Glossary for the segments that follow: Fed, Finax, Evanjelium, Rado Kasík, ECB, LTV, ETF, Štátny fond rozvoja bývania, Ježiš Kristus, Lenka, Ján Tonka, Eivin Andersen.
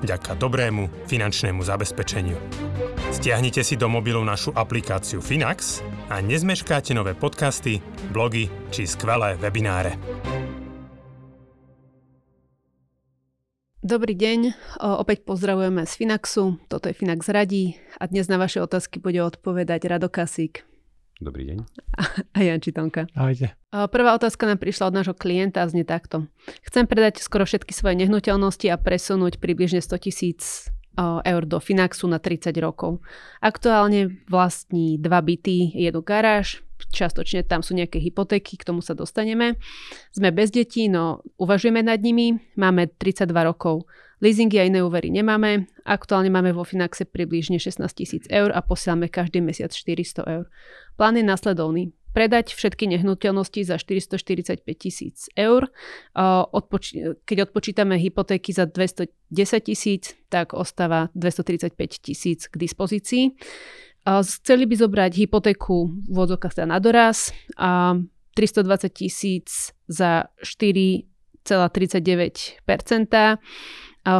vďaka dobrému finančnému zabezpečeniu. Stiahnite si do mobilu našu aplikáciu Finax a nezmeškáte nové podcasty, blogy či skvelé webináre. Dobrý deň, opäť pozdravujeme z Finaxu, toto je Finax Radí a dnes na vaše otázky bude odpovedať Rado Kasík. Dobrý deň. A Ján Tonka. Ahojte. Prvá otázka nám prišla od nášho klienta a znie takto. Chcem predať skoro všetky svoje nehnuteľnosti a presunúť približne 100 000 eur do Finaxu na 30 rokov. Aktuálne vlastní 2 byty, 1 garáž, častočne tam sú nejaké hypotéky, k tomu sa dostaneme. Sme bez detí, no uvažujeme nad nimi, máme 32 rokov. Leasingy a iné úvery nemáme. Aktuálne máme vo Finaxe približne 16 000 eur a posielame každý mesiac 400 eur. Plán je nasledovný. Predať všetky nehnuteľnosti za 445 000 eur. Keď odpočítame hypotéky za 210 000, tak ostáva 235 000 k dispozícii. Chceli by zobrať hypotéku v odzokách na doraz a 320 000 za 4,39%.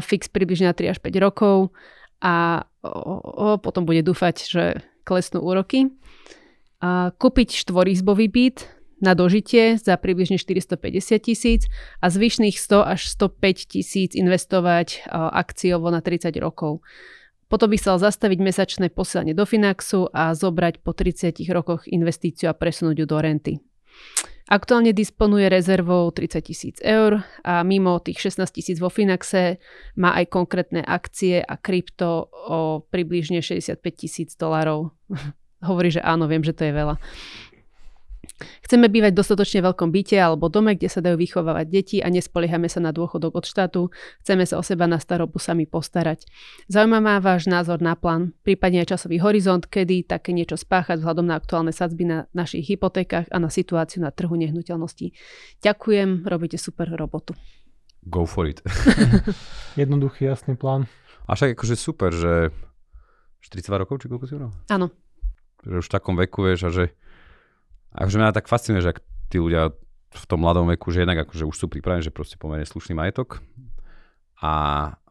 Fix približne na 3 až 5 rokov a potom bude dúfať, že klesnú úroky. Kúpiť 4-izbový byt na dožitie za približne 450 000 a zvyšných 100 až 105 tisíc investovať akciovo na 30 rokov. Potom by chcel zastaviť mesačné posielanie do Finaxu a zobrať po 30 rokoch investíciu a presunúť ju do renty. Aktuálne disponuje rezervou 30 000 eur a mimo tých 16 000 vo Finaxe má aj konkrétne akcie a krypto o približne $65 000. Hovorí, že áno, viem, že to je veľa. Chceme bývať v dostatočne veľkom byte alebo dome, kde sa dajú vychovávať deti a nespoliehame sa na dôchodok od štátu. Chceme sa o seba na starobu sami postarať. Zaujíma ma váš názor na plán, prípadne aj časový horizont, kedy také niečo spáchať vzhľadom na aktuálne sadzby na našich hypotékach a na situáciu na trhu nehnuteľností. Ďakujem, robíte super robotu. Go for it. Jednoduchý, jasný plán. A však akože super, že 42 rokov, či koľko si urobil? Áno. Že už v takom veku, vieš, a že akože mňa tak fascinuje, že ak tí ľudia v tom mladom veku, že jednak akože už sú pripravení, že proste pomerne slušný majetok a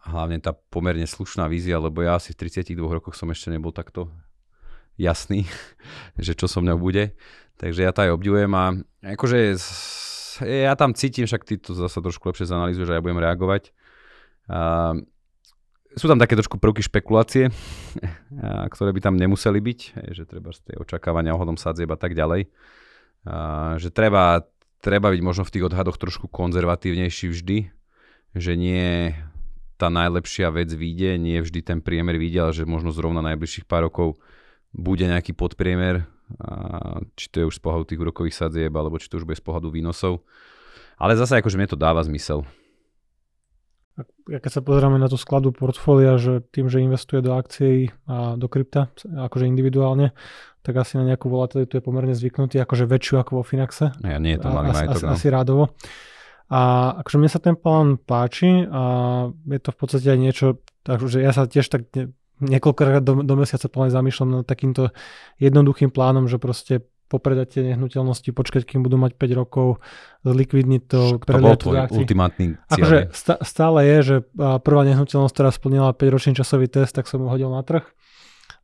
hlavne tá pomerne slušná vízia, lebo ja asi v 32 rokoch som ešte nebol takto jasný, že čo so mňou bude, takže ja to aj obdivujem a akože ja tam cítim, však ty to zase trošku lepšie zanalýzuješ a ja budem reagovať. Sú tam také trošku prvky špekulácie, ktoré by tam nemuseli byť, že treba z tej očakávania ohľadom sadzieb a tak ďalej. Že treba byť možno v tých odhadoch trošku konzervatívnejší vždy, že nie tá najlepšia vec vyjde, nie vždy ten priemer vyjde, ale že možno zrovna najbližších pár rokov bude nejaký podpriemer, či to je už z pohľadu tých úrokových sadzieb, alebo či to už bude z pohľadu výnosov. Ale zase akože mne to dáva zmysel. Keď sa pozeráme na tú skladu portfólia, že tým, že investuje do akcií a do krypta, akože individuálne, tak asi na nejakú volatilitu je pomerne zvyknutý, akože väčšiu ako vo Finaxe. Ja nie je to malý majetok. Asi rádovo. A akože mne sa ten plán páči a je to v podstate aj niečo, takže ja sa tiež tak niekoľkokrát do mesiaca plne zamýšľam nad takýmto jednoduchým plánom, že proste popredať tie nehnuteľnosti, počkať, kým budú mať 5 rokov, zlikvidniť to. To bol tvoj ultimátny cieľ. Akože stále je, že prvá nehnuteľnosť, ktorá splnila 5-ročný časový test, tak som ju hodil na trh.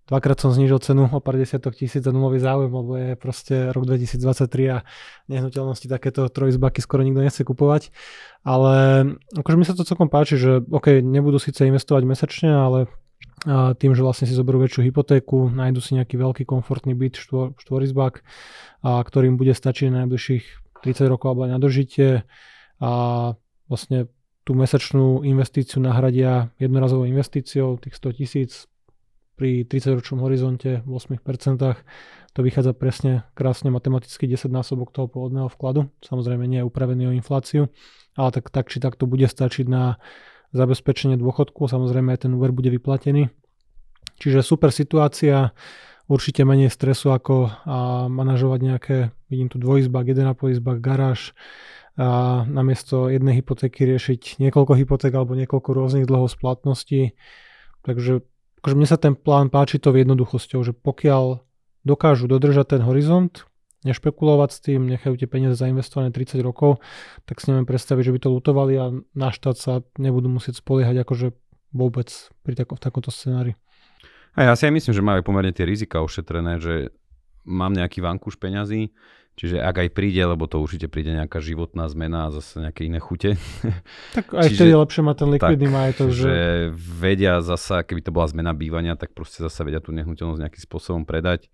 2-krát som znížil cenu o pár desiatok tisíc za nulový záujem, lebo je proste rok 2023 a nehnuteľnosti takéto trojizbaky skoro nikto nechce kupovať. Ale akože mi sa to celkom páči, že OK, nebudú síce investovať mesačne, ale tým, že vlastne si zoberú väčšiu hypotéku, nájdu si nejaký veľký komfortný byt, štvorizbák, ktorým bude stačiť na najbližších 30 rokov alebo aj na dožitie a vlastne tú mesačnú investíciu nahradia jednorazovou investíciou tých 100 000 pri 30-ročnom horizonte v 8%. To vychádza presne krásne matematicky 10-násobok toho pôvodného vkladu. Samozrejme nie je upravený o infláciu, ale tak či tak to bude stačiť na zabezpečenie dôchodku, samozrejme aj ten úver bude vyplatený. Čiže super situácia, určite menej stresu, ako manažovať nejaké, vidím tu dvojizbak, 1,5izbak, garáž, a namiesto jednej hypotéky riešiť niekoľko hypoték alebo niekoľko rôznych dlhov splatností. Takže mne sa ten plán páči to v jednoduchosťou, že pokiaľ dokážu dodržať ten horizont, nešpekulovať s tým, nechajú tie peniaze zainvestované 30 rokov, tak si neviem predstaviť, že by to lutovali a na štát sa nebudú musieť spoliehať akože vôbec pri takomto scenári. A ja si aj myslím, že majú pomerne tie rizika ošetrené, že mám nejaký vankúš peňazí, čiže ak aj príde, lebo to určite príde nejaká životná zmena a zase nejaké iné chute. Tak aj vtedy lepšie má ten likvidný majetok. Že vedia zasa, keby to bola zmena bývania, tak proste zasa vedia tú nehnuteľnosť nejakým spôsobom predať.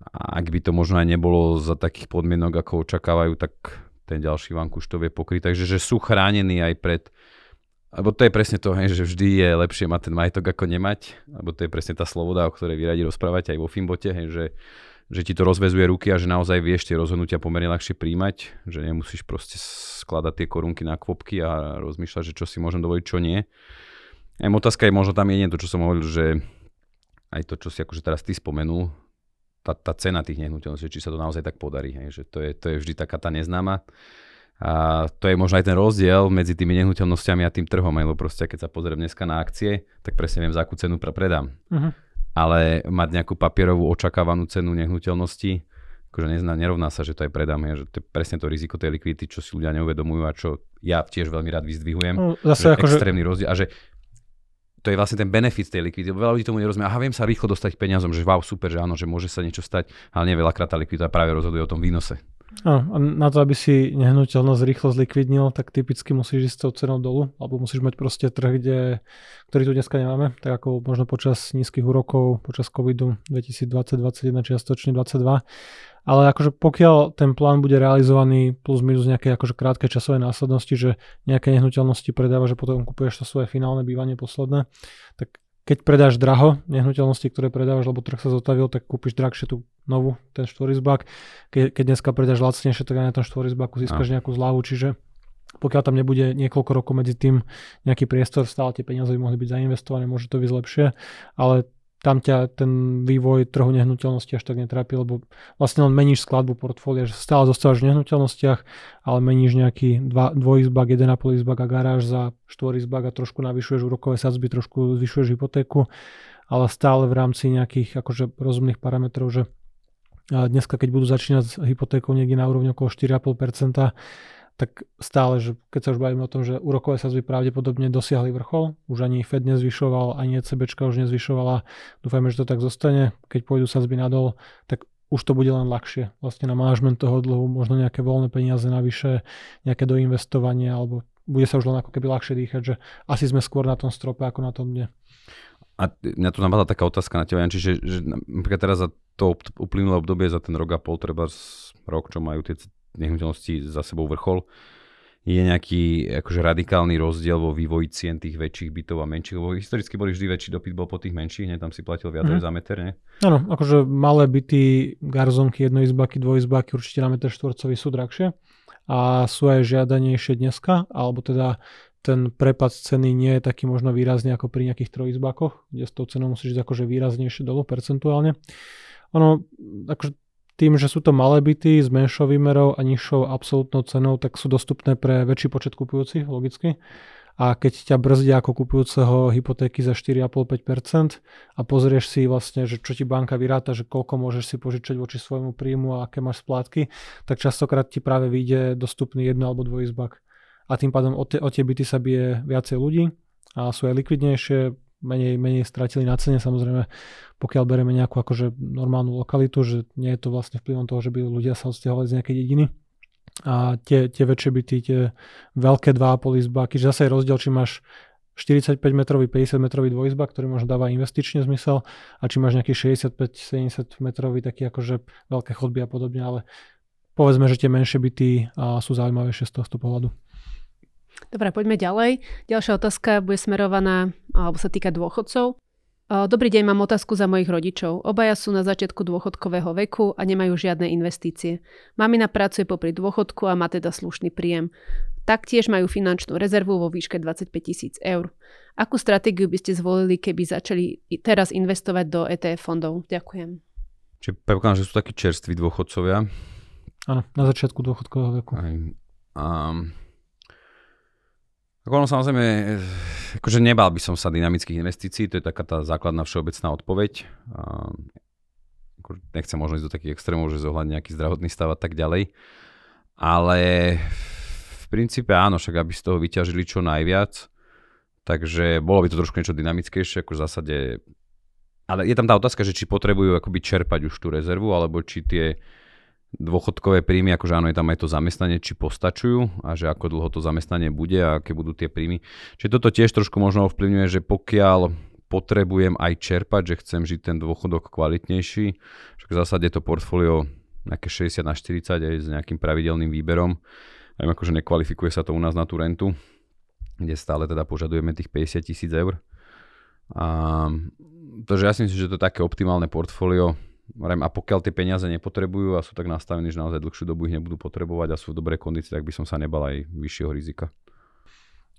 A ak by to možno aj nebolo za takých podmienok, ako očakávajú, tak ten ďalší vankúš to vie pokryť. Takže že sú chránení aj pred... Lebo to je presne to, že vždy je lepšie mať ten majetok ako nemať. Lebo to je presne tá sloboda, o ktorej vy radi rozprávate aj vo Finbote, že ti to rozväzuje ruky a že naozaj vieš tie rozhodnutia pomerne ľahšie príjmať. Že nemusíš proste skladať tie korunky na kvopky a rozmýšľať, že čo si môžem dovoliť, čo nie. Aj otázka je možno tam jedine to, čo som hovoril, že aj to, čo si akože teraz ty spomenul, tá cena tých nehnuteľností, či sa to naozaj tak podarí. Že to je vždy taká tá neznáma. A to je možno aj ten rozdiel medzi tými nehnuteľnosťami a tým trhom, lebo proste keď sa pozriem dneska na akcie, tak presne viem, za akú cenu predám. Uh-huh. Ale mať nejakú papierovú očakávanú cenu nehnuteľnosti, akože nerovná sa, že to aj predám, že to je presne to riziko tej likvidity, čo si ľudia neuvedomujú a čo ja tiež veľmi rád vyzdvihujem. No, zase akože extrémny rozdiel a že to je vlastne ten benefit tej likvidity. Veľa ľudí tomu nerozumie. Aha, viem sa rýchlo dostať k peniazom, že wow, super, že áno, že môže sa niečo stať, ale nie, veľakrát tá likvidita práve rozhoduje o tom výnose. No, a na to, aby si nehnuteľnosť rýchlo zlikvidnil, tak typicky musíš ísť s tou cenou dolu, alebo musíš mať proste trh, ktorý tu dneska nemáme, tak ako možno počas nízkych úrokov, počas covidu 2020, 2021, čiastočne 2022. Ale akože pokiaľ ten plán bude realizovaný plus minus nejaké akože krátke časové následnosti, že nejaké nehnuteľnosti predávaš a potom kupuješ to svoje finálne bývanie posledné, tak keď predáš draho nehnuteľnosti, ktoré predávaš, lebo trh sa zotavil, tak kúpiš drahšie tú novú, ten štvorizbák. Keď dneska predáš lacnejšie, tak aj na tom štvorizbáku získaš nejakú zľavu, čiže pokiaľ tam nebude niekoľko rokov medzi tým nejaký priestor, stále tie peniaze by mohli byť zainvestované, môže to byť lepšie, ale tam ťa ten vývoj trhu nehnuteľnosti až tak netrápi, lebo vlastne len meníš skladbu portfólia, že stále zostávaš v nehnuteľnostiach, ale meníš nejaký dvojizbak, 1,5izbak a garáž za štvorizbak a trošku navyšuješ úrokové sadzby, trošku zvyšuješ hypotéku, ale stále v rámci nejakých akože rozumných parametrov, že dneska, keď budú začínať s hypotékou niekde na úrovni okolo 4,5%, tak stále, že keď sa už bavíme o tom, že úrokové sadzby pravdepodobne dosiahli vrchol, už ani Fed nezvyšoval, ani ECBčka už nezvyšovala, dúfajme, že to tak zostane, keď pôjdu sadzby nadol, tak už to bude len ľahšie. Vlastne na manažment toho dlhu, možno nejaké voľné peniaze navyše, nejaké doinvestovanie, alebo bude sa už len ako keby ľahšie dýchať, že asi sme skôr na tom strope ako na tom dne. A mňa tu napadla taká otázka na teba, Janči, že napríklad teraz za to uplynulé obdobie, za ten rok a pol, treba rok, čo majú tie nehnuteľnosti za sebou vrchol, je nejaký akože radikálny rozdiel vo vývoji cien tých väčších bytov a menších, lebo historicky boli vždy väčší dopyt bol po tých menších, ne? Tam si platil viac za meter, ne? Áno, akože malé byty, garzonky, jednoizbáky, dvojizbáky určite na meter štvorcový sú drahšie a sú aj žiadanejšie dneska, alebo teda ten prepad ceny nie je taký možno výrazný ako pri nejakých trojizbákoch, kde s tou cenou musíš ísť akože výraznejšie dolu percentuálne. Ono, akože tým, že sú to malé byty s menšou výmerou a nižšou absolútnou cenou, tak sú dostupné pre väčší počet kupujúcich, logicky. A keď ťa brzdia ako kupujúceho hypotéky za 4,5-5% a pozrieš si vlastne, že čo ti banka vyráta, že koľko môžeš si požičať voči svojmu príjmu a aké máš splátky, tak častokrát ti práve vyjde dostupný jedno alebo dvojizbak. A tým pádom o tie byty sa bije viacej ľudí a sú aj likvidnejšie, menej stratili na cene, samozrejme, pokiaľ bereme nejakú akože normálnu lokalitu, že nie je to vlastne vplyvom toho, že by ľudia sa odsťahovali z nejakej dediny. A tie väčšie byty, tie veľké 2,5 izbáky, že zase je rozdiel, či máš 45 metrový, 50 metrový dvojizbák, ktorý možno dáva investične zmysel, a či máš nejaký 65-70 metrový, taký akože veľké chodby a podobne, ale povedzme, že tie menšie byty sú zaujímavejšie z tohto pohľadu. Dobre, poďme ďalej. Ďalšia otázka bude smerovaná, alebo sa týka dôchodcov. Dobrý deň, mám otázku za mojich rodičov. Obaja sú na začiatku dôchodkového veku a nemajú žiadne investície. Mamina pracuje popri dôchodku a má teda slušný príjem. Taktiež majú finančnú rezervu vo výške 25 000 eur. Akú stratégiu by ste zvolili, keby začali teraz investovať do ETF fondov? Ďakujem. Čiže predpokladám, že sú takí čerství dôchodcovia. Áno, na začiatku dôchodkového veku. Aj, ono samozrejme, akože nebal by som sa dynamických investícií, to je taká tá základná všeobecná odpoveď. Nechcem možno ísť do takých extrémov, že zohľadne nejaký zdravotný stav a tak ďalej. Ale v princípe áno, však aby z toho vyťažili čo najviac. Takže bolo by to trošku niečo dynamickejšie, ako v zásade. Ale je tam tá otázka, že či potrebujú akoby čerpať už tú rezervu, alebo či tie dôchodkové príjmy, akože áno, je tam aj to zamestnanie, či postačujú a že ako dlho to zamestnanie bude a aké budú tie príjmy. Čiže toto tiež trošku možno ovplyvňuje, že pokiaľ potrebujem aj čerpať, že chcem žiť ten dôchodok kvalitnejší, však v zásade to portfólio nejaké 60/40 aj s nejakým pravidelným výberom. Aj akože nekvalifikuje sa to u nás na tú rentu, kde stále teda požadujeme tých 50 000 eur. Takže ja si myslím, že to je také optimálne portfólio. A pokiaľ tie peniaze nepotrebujú a sú tak nastavení, že naozaj dlhšiu dobu ich nebudú potrebovať a sú v dobrej kondícii, tak by som sa nebal aj vyššieho rizika.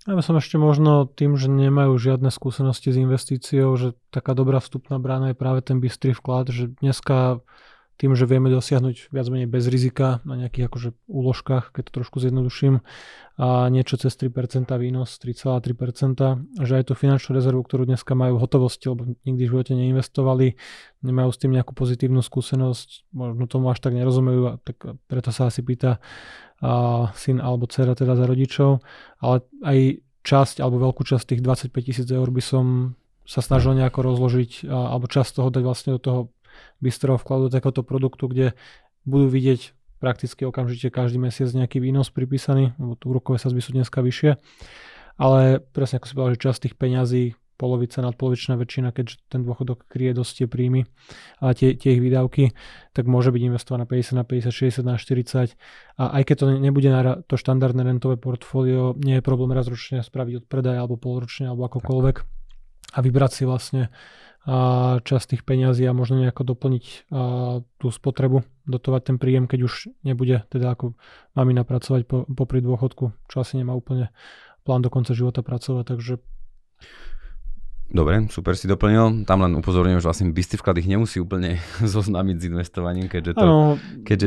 Ja som ešte možno tým, že nemajú žiadne skúsenosti s investíciou, že taká dobrá vstupná brána je práve ten bystrý vklad, že dneska tým, že vieme dosiahnuť viac menej bez rizika na nejakých akože úložkách, keď to trošku zjednoduším, a niečo cez 3% výnos, 3,3%, že aj tú finančnú rezervu, ktorú dneska majú v hotovosti, lebo nikdy v živote neinvestovali, nemajú s tým nejakú pozitívnu skúsenosť, možno tomu až tak nerozumejú, tak preto sa asi pýta syn alebo dcera teda za rodičov, ale aj časť alebo veľkú časť tých 25 000 eur by som sa snažil nejako rozložiť, alebo časť toho dať vlastne do toho bystrého vkladu takéhoto produktu, kde budú vidieť prakticky okamžite každý mesiac nejaký výnos pripísaný, lebo tu úrokové sadzby sú dneska vyššie. Ale presne ako si povedal, že časť tých peňazí, polovica, nadpolovičná väčšina, keďže ten dôchodok kryje dosť tie príjmy a tie ich výdavky, tak môže byť investovaná 50/50, 60/40. A aj keď to nebude to štandardné rentové portfólio, nie je problém raz ročne spraviť odpredaj alebo polročne alebo akokoľvek a vybrať si vlastne časť tých peňazí a možno nejako doplniť tú spotrebu, dotovať ten príjem, keď už nebude teda ako mamina pracovať popri dôchodku, čo asi nemá úplne plán do konca života pracovať, takže... Dobre, super si doplnil. Tam len upozorňujem, že vlastne bystrý vklad ich nemusí úplne zoznamiť s investovaním, keďže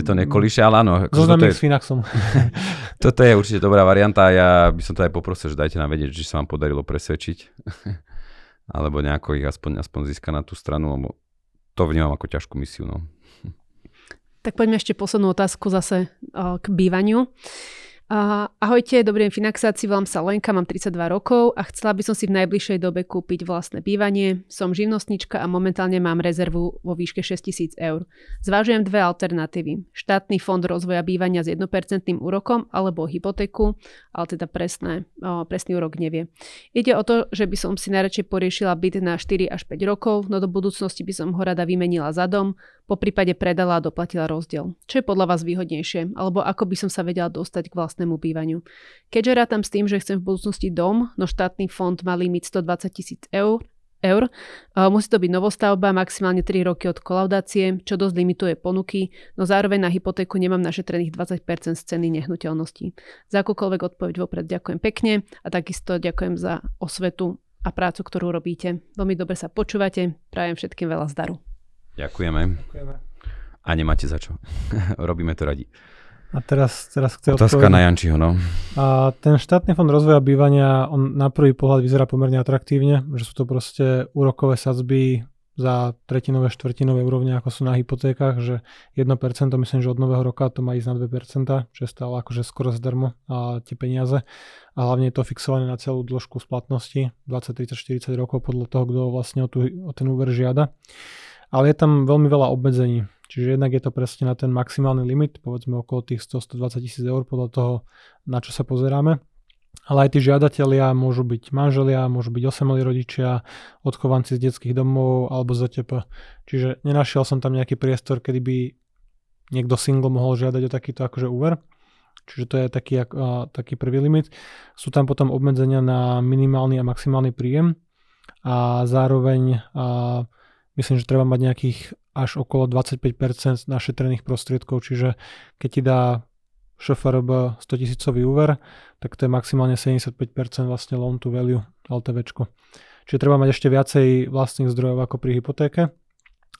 to nekolíše, ale áno. Zoznamiť s Finaxom. Toto je určite dobrá varianta a ja by som to aj poprosil, že dajte nám vedieť, či sa vám podarilo presvedčiť. Alebo nejako ich aspoň získa na tú stranu, lebo to vnímam ako ťažkú misiu. No. Tak poďme ešte poslednú otázku zase k bývaniu. Ahojte, dobrý deň Finaxáci, volám sa Lenka, mám 32 rokov a chcela by som si v najbližšej dobe kúpiť vlastné bývanie. Som živnostnička a momentálne mám rezervu vo výške 6 000 eur. Zvažujem dve alternatívy. Štátny fond rozvoja bývania s 1% úrokom alebo hypotéku, ale teda presný úrok nevie. Ide o to, že by som si najradšej poriešila byt na 4 až 5 rokov, no do budúcnosti by som ho rada vymenila za dom, po prípade predala a doplatila rozdiel. Čo je podľa vás výhodnejšie, alebo ako by som sa vedela dostať k vlastnému bývaniu? Keďže rátam s tým, že chcem v budúcnosti dom, no štátny fond má limit 120 000 eur, musí to byť novostavba, maximálne 3 roky od kolaudácie, čo dosť limituje ponuky, no zároveň na hypotéku nemám našetrených 20% z ceny nehnuteľností. Za akúkoľvek odpoveď vopred ďakujem pekne a takisto ďakujem za osvetu a prácu, ktorú robíte. Veľmi dobre sa počúvate, prajem všetkým veľa zdaru. Ďakujeme. A nemáte za čo. Robíme to radi. A teraz chce otázka odpovedať na Jančiho, no. A ten štátny fond rozvoja bývania, on na prvý pohľad vyzerá pomerne atraktívne, že sú to proste úrokové sadzby za tretinové, štvrtinové úrovne, ako sú na hypotékach, že 1%, myslím, že od nového roka to má ísť na 2%, čo je stále akože skoro zdarmo a tie peniaze. A hlavne je to fixované na celú dĺžku splatnosti, 20, 30, 40 rokov podľa toho, kto vlastne o ten úver žiada. Ale je tam veľmi veľa obmedzení. Čiže jednak je to presne na ten maximálny limit, povedzme okolo tých 100-120 000 eur podľa toho, na čo sa pozeráme. Ale aj tí žiadatelia môžu byť manželia, môžu byť osamelí rodičia, odchovanci z detských domov alebo z ECB. Čiže nenašiel som tam nejaký priestor, kedy by niekto single mohol žiadať o takýto akože úver. Čiže to je taký prvý limit. Sú tam potom obmedzenia na minimálny a maximálny príjem a zároveň... Myslím, že treba mať nejakých až okolo 25% našetrených prostriedkov, čiže keď ti dá ŠFRB 100 000 úver, tak to je maximálne 75% vlastne loan to value, LTVčko. Čiže treba mať ešte viacej vlastných zdrojov ako pri hypotéke.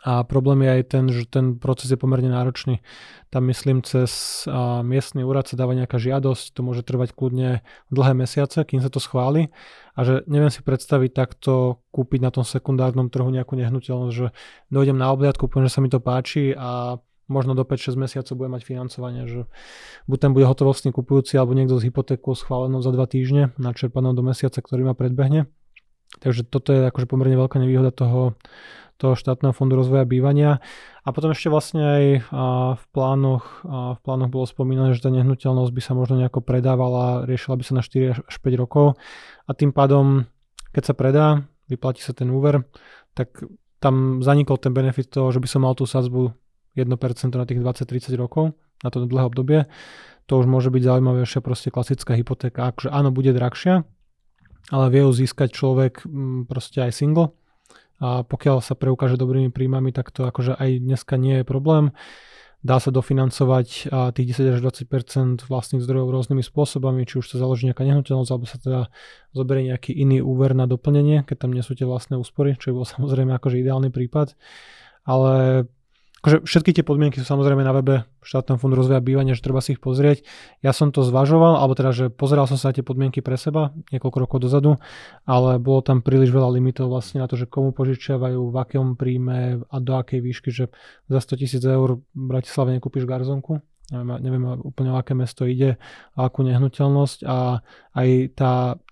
A problém je aj ten, že ten proces je pomerne náročný. Tam myslím, cez miestny úrad sa dáva nejaká žiadosť, to môže trvať kľudne dlhé mesiace, kým sa to schváli. A že neviem si predstaviť takto kúpiť na tom sekundárnom trhu nejakú nehnuteľnosť, že dojdem na obhliadku, poviem, že sa mi to páči a možno do 5-6 mesiacov bude mať financovanie, že buď tam bude hotovostný kupujúci alebo niekto s hypotékou schválenou za 2 týždne, načerpanou do mesiaca, ktorý ma predbehne. Takže toto je akože pomerne veľká nevýhoda toho štátneho fondu rozvoja bývania. A potom ešte vlastne aj v plánoch bolo spomínané, že tá nehnuteľnosť by sa možno nejako predávala, riešila by sa na 4 až 5 rokov. A tým pádom, keď sa predá, vyplatí sa ten úver, tak tam zanikol ten benefit toho, že by som mal tú sadzbu 1% na tých 20-30 rokov, na to dlhé obdobie. To už môže byť zaujímavejšia proste klasická hypotéka, akože áno, bude drahšia, ale vie ju získať človek proste aj single. A pokiaľ sa preukáže dobrými príjmami, tak to akože aj dneska nie je problém. Dá sa dofinancovať tých 10 až 20% vlastných zdrojov rôznymi spôsobami, či už sa založí nejaká nehnuteľnosť, alebo sa teda zoberie nejaký iný úver na doplnenie, keď tam nie sú tie vlastné úspory, čo je bol samozrejme akože ideálny prípad. Ale akože všetky tie podmienky sú samozrejme na webe Štátneho fondu rozvoja bývania, že treba si ich pozrieť. Ja som to zvažoval, alebo teda, že pozeral som sa tie podmienky pre seba niekoľko rokov dozadu, ale bolo tam príliš veľa limitov vlastne na to, že komu požičiavajú, v akom príjme a do akej výšky, že za 100 000 eur v Bratislave nekúpiš garzónku. Neviem úplne, o aké mesto ide a akú nehnuteľnosť, a aj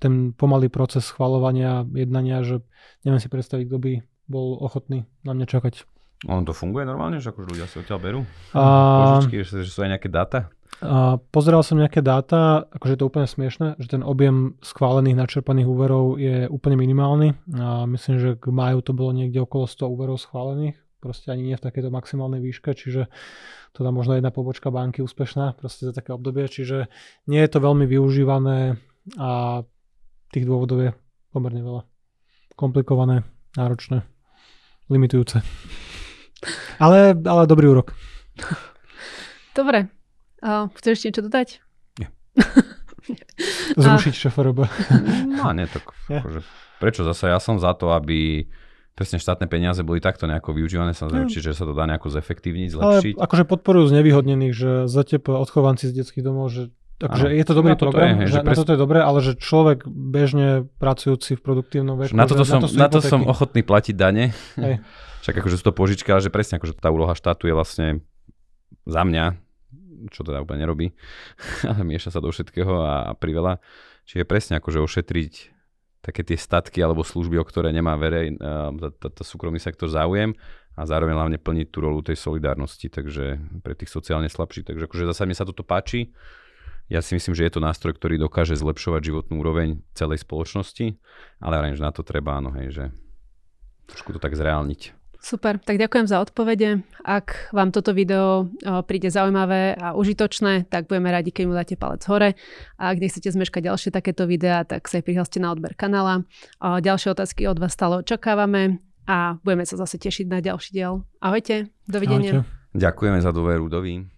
ten pomalý proces schvaľovania, jednania, že neviem si predstaviť, kto by bol ochotný na mňa čakať. On to funguje normálne, že akože ľudia si odtiaľ berú? Požičky, že sú aj nejaké dáta? Pozeral som nejaké dáta, akože je to úplne smiešné, že ten objem schválených načerpaných úverov je úplne minimálny. Myslím, že k máju to bolo niekde okolo 100 úverov schválených, proste ani nie v takejto maximálnej výške, čiže to tam možno jedna pobočka banky úspešná proste za také obdobie, čiže nie je to veľmi využívané a tých dôvodov je pomerne veľa. Komplikované, náročné, limitujúce. Ale dobrý úrok. Dobre. Chceš ešte čo dodať? Nie. Zrušiť šoferoba. No nie, tak akože, prečo zase? Ja som za to, aby presne štátne peniaze boli takto nejako využívané, samozrejme, čiže sa to dá nejako zefektívniť, zlepšiť. Ale akože podporujú znevýhodnených, že za teplo odchovanci z detských domov, že takže je to dobrý program, na toto je dobré, ale že človek bežne pracujúci v produktívnom veku. Na to som ochotný platiť dane. Hej. Však akože sú to požičky, ale že presne akože tá úloha štátu je vlastne za mňa, čo teda úplne nerobí, ale mieša sa do všetkého a priveľa. Čiže presne akože ošetriť také tie statky alebo služby, o ktoré nemá súkromný sektor záujem, a zároveň hlavne plniť tú rolu tej solidárnosti, takže pre tých sociálne slabších. Takže akože zase mne sa toto páči. Ja si myslím, že je to nástroj, ktorý dokáže zlepšovať životnú úroveň celej spoločnosti, ale aj na to treba, áno, hej, že trošku to tak zreálniť. Super, tak ďakujem za odpovede. Ak vám toto video príde zaujímavé a užitočné, tak budeme radi, keď mu dáte palec hore. A ak nechcete zmeškať ďalšie takéto videá, tak sa aj prihláste na odber kanála. Ďalšie otázky od vás stále očakávame a budeme sa zase tešiť na ďalší diel. Ahojte, dovidenia. Ahojte. Ďakujeme za dôveru, dovidenia.